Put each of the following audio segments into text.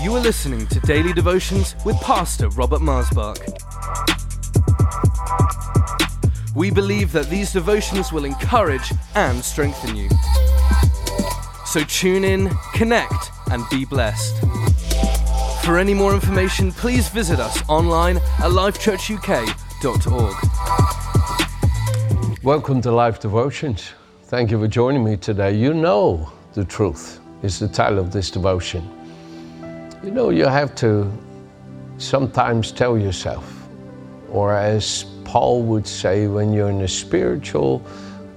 You are listening to Daily Devotions with Pastor Robert Marsbach. We believe that these devotions will encourage and strengthen you. So tune in, connect, and be blessed. For any more information, please visit us online at lifechurchuk.org. Welcome to Life Devotions. Thank you for joining me today. You know the truth is the title of this devotion. You know, you have to sometimes tell yourself, or as Paul would say, when you're in a spiritual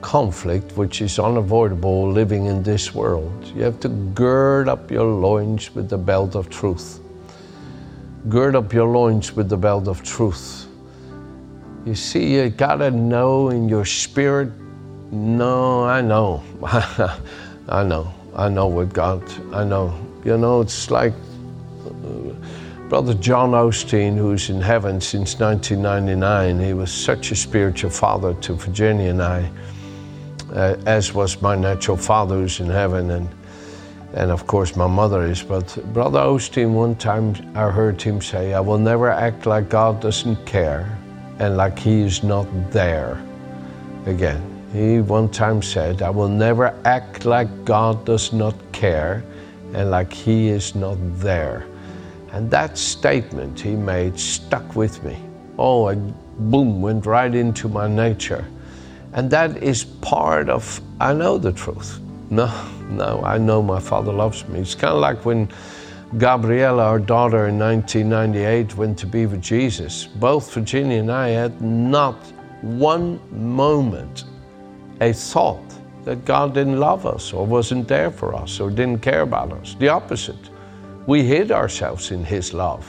conflict, which is unavoidable living in this world, you have to gird up your loins with the belt of truth. Gird up your loins with the belt of truth. You see, you gotta know in your spirit, no, I know. I know with God, I know. You know, it's like Brother John Osteen, who's in heaven since 1999, he was such a spiritual father to Virginia and I, as was my natural father who's in heaven, and of course my mother is. But Brother Osteen, one time I heard him say, I will never act like God doesn't care and like he is not there again. He one time said, I will never act like God does not care and like he is not there. And that statement he made stuck with me. Oh, and boom, went right into my nature. And that is part of, I know the truth. No, I know my Father loves me. It's kind of like when Gabriella, our daughter, in 1998 went to be with Jesus. Both Virginia and I had not one moment a thought that God didn't love us or wasn't there for us or didn't care about us. The opposite. We hid ourselves in his love.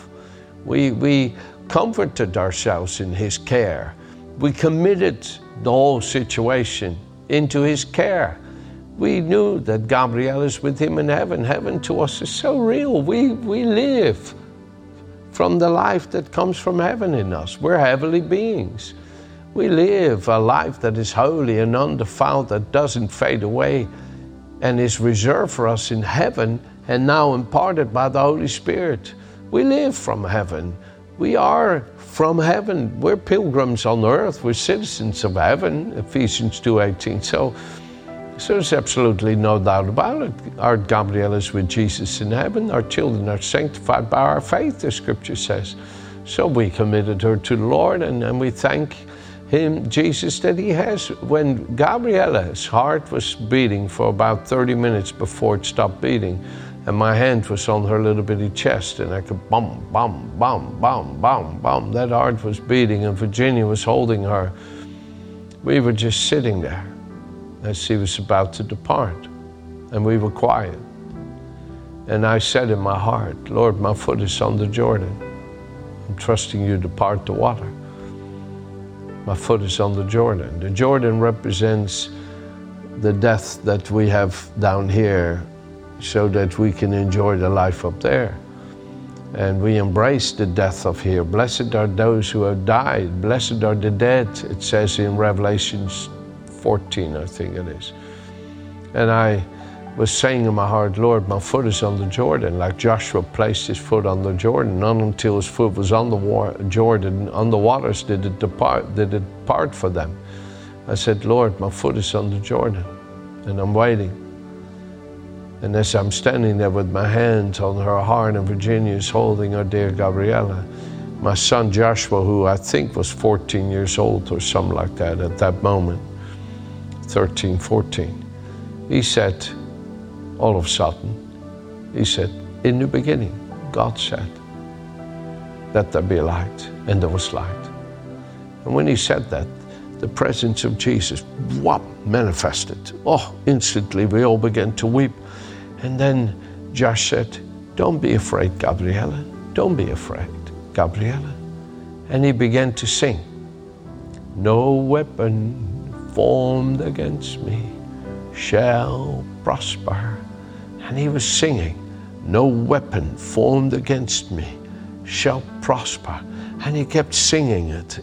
We comforted ourselves in his care. We committed the whole situation into his care. We knew that Gabriel is with him in heaven. Heaven to us is so real. We live from the life that comes from heaven in us. We're heavenly beings. We live a life that is holy and undefiled, that doesn't fade away and is reserved for us in heaven, and now imparted by the Holy Spirit. We live from heaven. We are from heaven. We're pilgrims on earth. We're citizens of heaven, Ephesians 2:18. So there's absolutely no doubt about it. Our Gabriel is with Jesus in heaven. Our children are sanctified by our faith, the scripture says. So we committed her to the Lord, and we thank him, Jesus, that he has. When Gabriella's heart was beating for about 30 minutes before it stopped beating, and my hand was on her little bitty chest, and I could bum, bum, bum, bum, bum, bum. That heart was beating, and Virginia was holding her. We were just sitting there as she was about to depart, and we were quiet. And I said in my heart, Lord, my foot is on the Jordan. I'm trusting you to part the water. My foot is on the Jordan. The Jordan represents the death that we have down here so that we can enjoy the life up there. And we embrace the death of here. Blessed are those who have died. Blessed are the dead, it says in Revelation 14, I think it is. And I was saying in my heart, Lord, my foot is on the Jordan, like Joshua placed his foot on the Jordan. Not until his foot was on the Jordan, on the waters, did it part for them. I said, Lord, my foot is on the Jordan, and I'm waiting. And as I'm standing there with my hand on her heart, and Virginia is holding her dear Gabriella, my son Joshua, who I think was 14 years old or something like that at that moment, 13, 14, he said, all of a sudden, he said, in the beginning, God said, let there be light, and there was light. And when he said that, the presence of Jesus, whoop, manifested. Oh, instantly we all began to weep. And then Josh said, don't be afraid, Gabriella. Don't be afraid, Gabriella. And he began to sing, no weapon formed against me shall prosper. And he was singing, no weapon formed against me shall prosper. And he kept singing it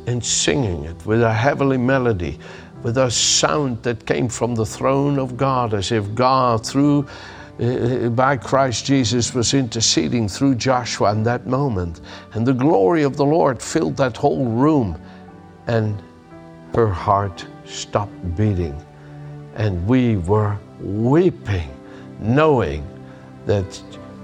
with a heavenly melody, with a sound that came from the throne of God, as if God, through by Christ Jesus was interceding through Joshua in that moment. And the glory of the Lord filled that whole room. And her heart stopped beating. And we were weeping, knowing that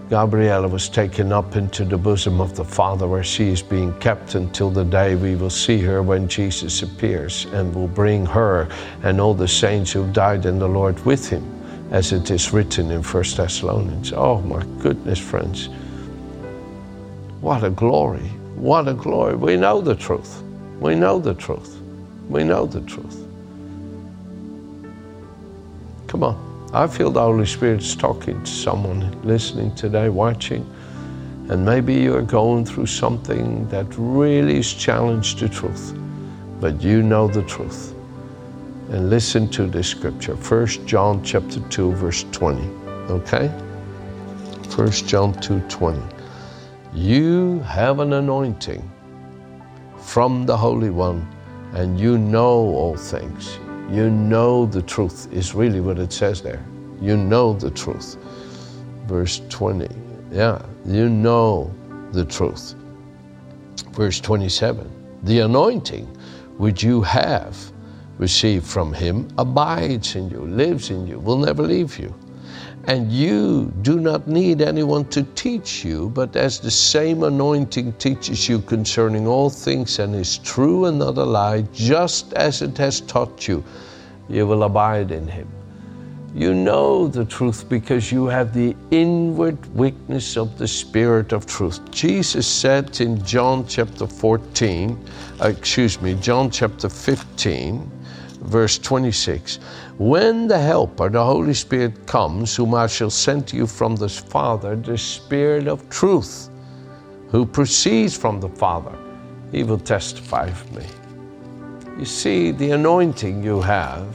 Gabriella was taken up into the bosom of the Father, where she is being kept until the day we will see her when Jesus appears and will bring her and all the saints who died in the Lord with him, as it is written in 1 Thessalonians. Oh my goodness, friends. What a glory. What a glory. We know the truth. We know the truth. We know the truth. Come on. I feel the Holy Spirit's talking to someone listening today, watching, and maybe you're going through something that really has challenged the truth, but you know the truth. And listen to this scripture, 1 John chapter 2, verse 20, okay? 1 John 2:20. You have an anointing from the Holy One, and you know all things. You know the truth is really what it says there. You know the truth. Verse 20. Yeah, you know the truth. Verse 27. The anointing which you have received from him abides in you, lives in you, will never leave you. And you do not need anyone to teach you, but as the same anointing teaches you concerning all things and is true and not a lie, just as it has taught you, you will abide in him. You know the truth because you have the inward witness of the Spirit of truth. Jesus said in John chapter 15, Verse 26, when the Helper, the Holy Spirit, comes, whom I shall send to you from the Father, the Spirit of truth, who proceeds from the Father, he will testify of me. You see, the anointing you have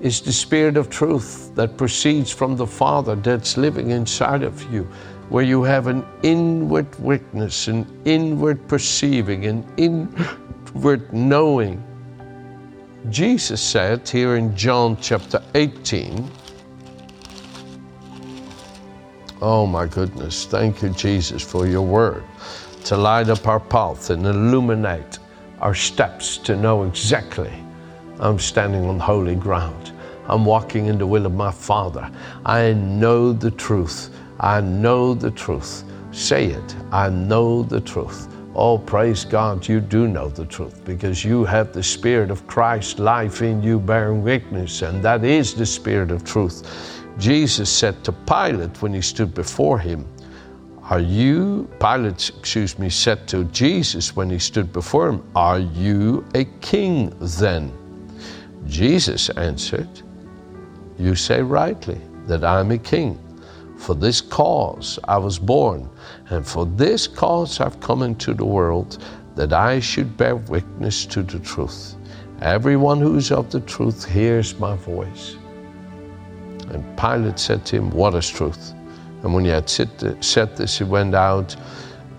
is the Spirit of truth that proceeds from the Father, that's living inside of you, where you have an inward witness, an inward perceiving, an inward knowing. Jesus said here in John chapter 18, oh my goodness, thank you, Jesus, for your word, to light up our path and illuminate our steps, to know exactly I'm standing on holy ground. I'm walking in the will of my Father. I know the truth. I know the truth. Say it. I know the truth. Oh, praise God, you do know the truth because you have the Spirit of Christ, life in you, bearing witness, and that is the Spirit of truth. Jesus said to Pilate when he stood before him, said to Jesus when he stood before him, are you a king then? Jesus answered, you say rightly that I am a king. For this cause I was born, and for this cause I've come into the world, that I should bear witness to the truth. Everyone who is of the truth hears my voice. And Pilate said to him, what is truth? And when he had said this, he went out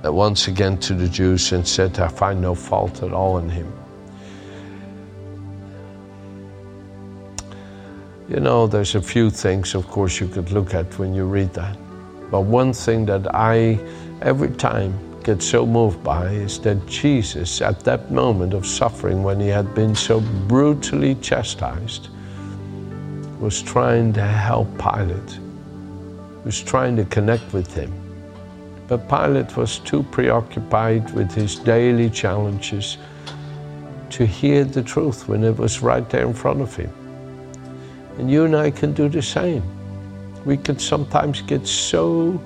once again to the Jews and said, I find no fault at all in him. You know, there's a few things, of course, you could look at when you read that. But one thing that I, every time, get so moved by is that Jesus, at that moment of suffering, when he had been so brutally chastised, was trying to help Pilate, was trying to connect with him. But Pilate was too preoccupied with his daily challenges to hear the truth when it was right there in front of him. And you and I can do the same. We can sometimes get so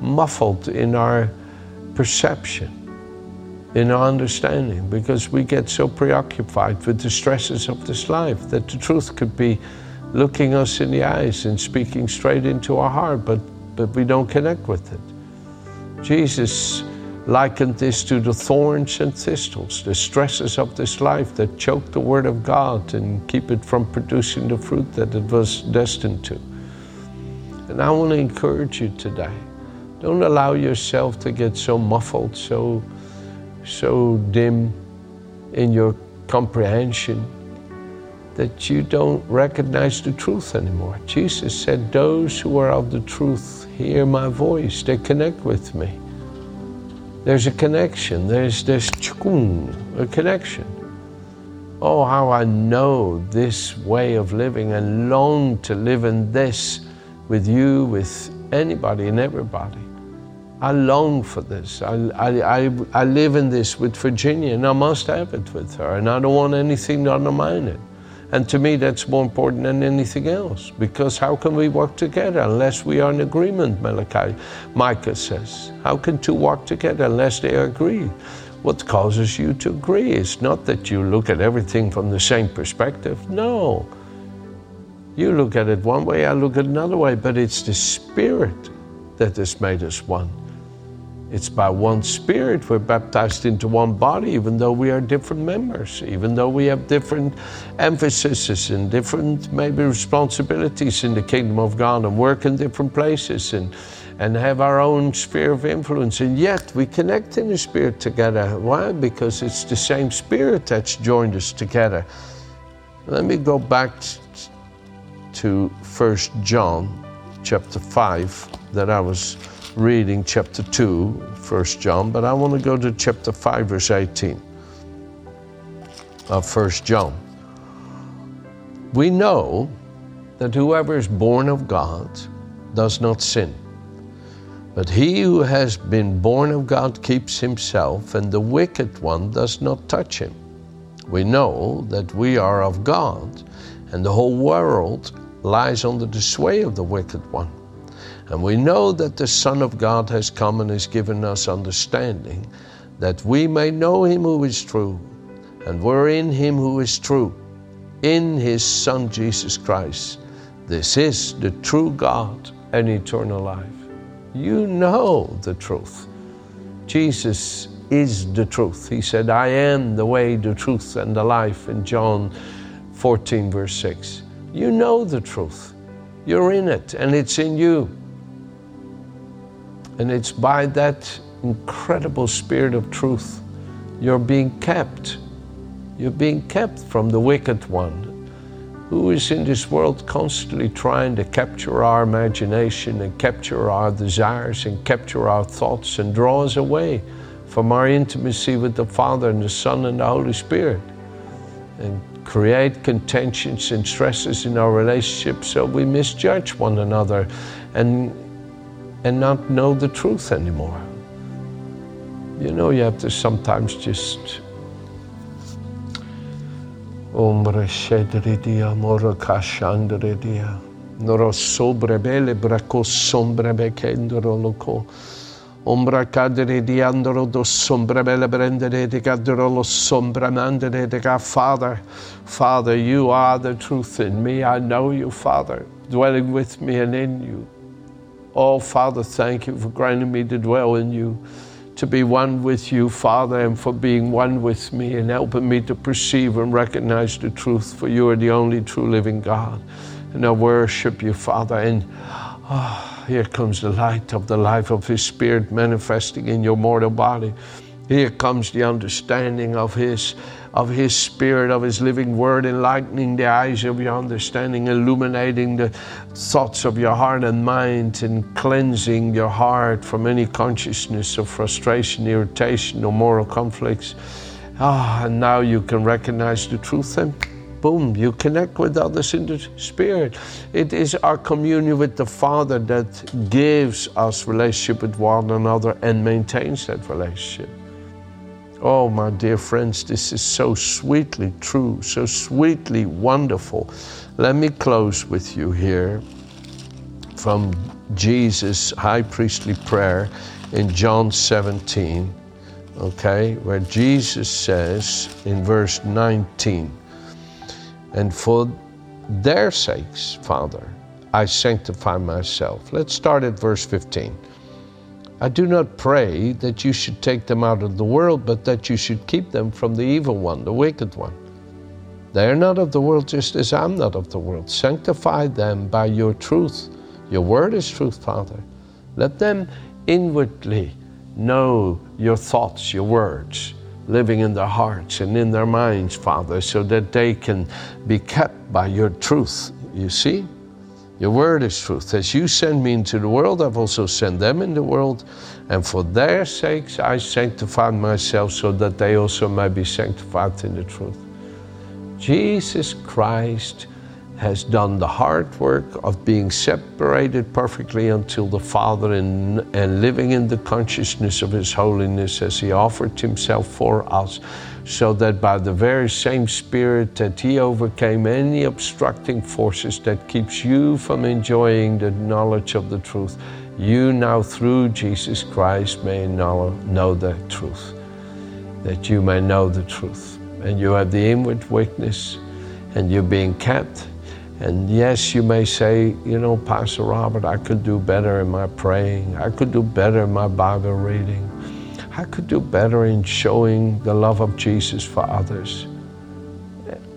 muffled in our perception, in our understanding, because we get so preoccupied with the stresses of this life that the truth could be looking us in the eyes and speaking straight into our heart, but we don't connect with it. Jesus likened this to the thorns and thistles, the stresses of this life that choke the Word of God and keep it from producing the fruit that it was destined to. And I want to encourage you today, don't allow yourself to get so muffled, so dim in your comprehension that you don't recognize the truth anymore. Jesus said, those who are of the truth hear my voice. They connect with me. There's a connection. There's this a connection. Oh, how I know this way of living and long to live in this with you, with anybody and everybody. I long for this. I live in this with Virginia, and I must have it with her, and I don't want anything to undermine it. And to me, that's more important than anything else, because how can we walk together unless we are in agreement, Micah says. How can two walk together unless they agree? What causes you to agree? It's not that you look at everything from the same perspective. No. You look at it one way, I look at it another way, but it's the Spirit that has made us one. It's by one Spirit we're baptized into one body, even though we are different members, even though we have different emphases and different maybe responsibilities in the kingdom of God and work in different places and have our own sphere of influence. And yet we connect in the Spirit together. Why? Because it's the same Spirit that's joined us together. Let me go back to 1 John chapter 5. That I was reading chapter 2, 1 John, but I want to go to chapter 5, verse 18 of 1 John. We know that whoever is born of God does not sin, but he who has been born of God keeps himself, and the wicked one does not touch him. We know that we are of God, and the whole world lies under the sway of the wicked one. And we know that the Son of God has come and has given us understanding, that we may know him who is true, and we're in him who is true, in his Son Jesus Christ. This is the true God and eternal life. You know the truth. Jesus is the truth. He said, I am the way, the truth, and the life in John 14, verse 6. You know the truth. You're in it, and it's in you. And it's by that incredible Spirit of truth you're being kept. You're being kept from the wicked one, who is in this world constantly trying to capture our imagination and capture our desires and capture our thoughts and draw us away from our intimacy with the Father and the Son and the Holy Spirit, and create contentions and stresses in our relationship so we misjudge one another and not know the truth anymore. You know, you have to sometimes just Ombra cadere di andro do sombra bella brendere di cadro lo sombra mandere di ca. Father, you are the truth in me. I know you, Father, dwelling with me and in you. Oh, Father, thank you for granting me to dwell in you, to be one with you, Father, and for being one with me and helping me to perceive and recognize the truth, for you are the only true living God. And I worship you, Father, and here comes the light of the life of his Spirit manifesting in your mortal body. Here comes the understanding of his Spirit, of his living word, enlightening the eyes of your understanding, illuminating the thoughts of your heart and mind, and cleansing your heart from any consciousness of frustration, irritation, or moral conflicts. And now you can recognize the truth and boom, you connect with others in the Spirit. It is our communion with the Father that gives us relationship with one another and maintains that relationship. Oh, my dear friends, this is so sweetly true, so sweetly wonderful. Let me close with you here from Jesus' high priestly prayer in John 17, okay, where Jesus says in verse 19, and for their sakes, Father, I sanctify myself. Let's start at verse 15. I do not pray that you should take them out of the world, but that you should keep them from the evil one, the wicked one. They are not of the world, just as I'm not of the world. Sanctify them by your truth. Your word is truth, Father. Let them inwardly know your thoughts, your words, living in their hearts and in their minds, Father, so that they can be kept by your truth. You see, your word is truth. As you send me into the world, I've also sent them in the world. And for their sakes, I sanctify myself so that they also may be sanctified in the truth. Jesus Christ has done the hard work of being separated perfectly until the Father and living in the consciousness of his holiness as he offered himself for us, so that by the very same Spirit that he overcame any obstructing forces that keeps you from enjoying the knowledge of the truth, you now through Jesus Christ may know the truth, that you may know the truth. And you have the inward witness and you're being kept. And yes, you may say, you know, Pastor Robert, I could do better in my praying. I could do better in my Bible reading. I could do better in showing the love of Jesus for others.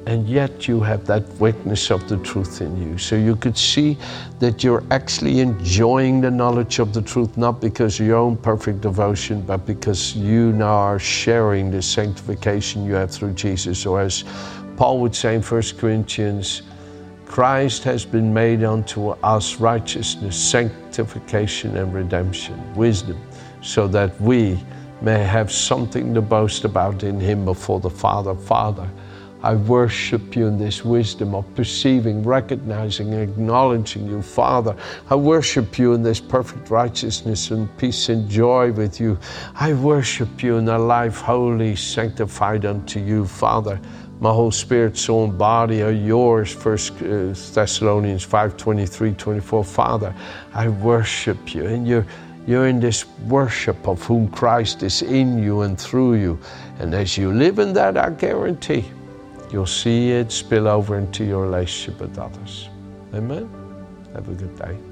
And yet you have that witness of the truth in you. So you could see that you're actually enjoying the knowledge of the truth, not because of your own perfect devotion, but because you now are sharing the sanctification you have through Jesus. Or as Paul would say in 1 Corinthians, Christ has been made unto us righteousness, sanctification, and redemption, wisdom, so that we may have something to boast about in him before the Father. Father, I worship you in this wisdom of perceiving, recognizing, and acknowledging you. Father, I worship you in this perfect righteousness and peace and joy with you. I worship you in a life wholly sanctified unto you, Father. My whole spirit, soul, and body are yours, First Thessalonians 5:23-24. Father, I worship you, and you're in this worship of whom Christ is in you and through you. And as you live in that, I guarantee you'll see it spill over into your relationship with others. Amen? Have a good day.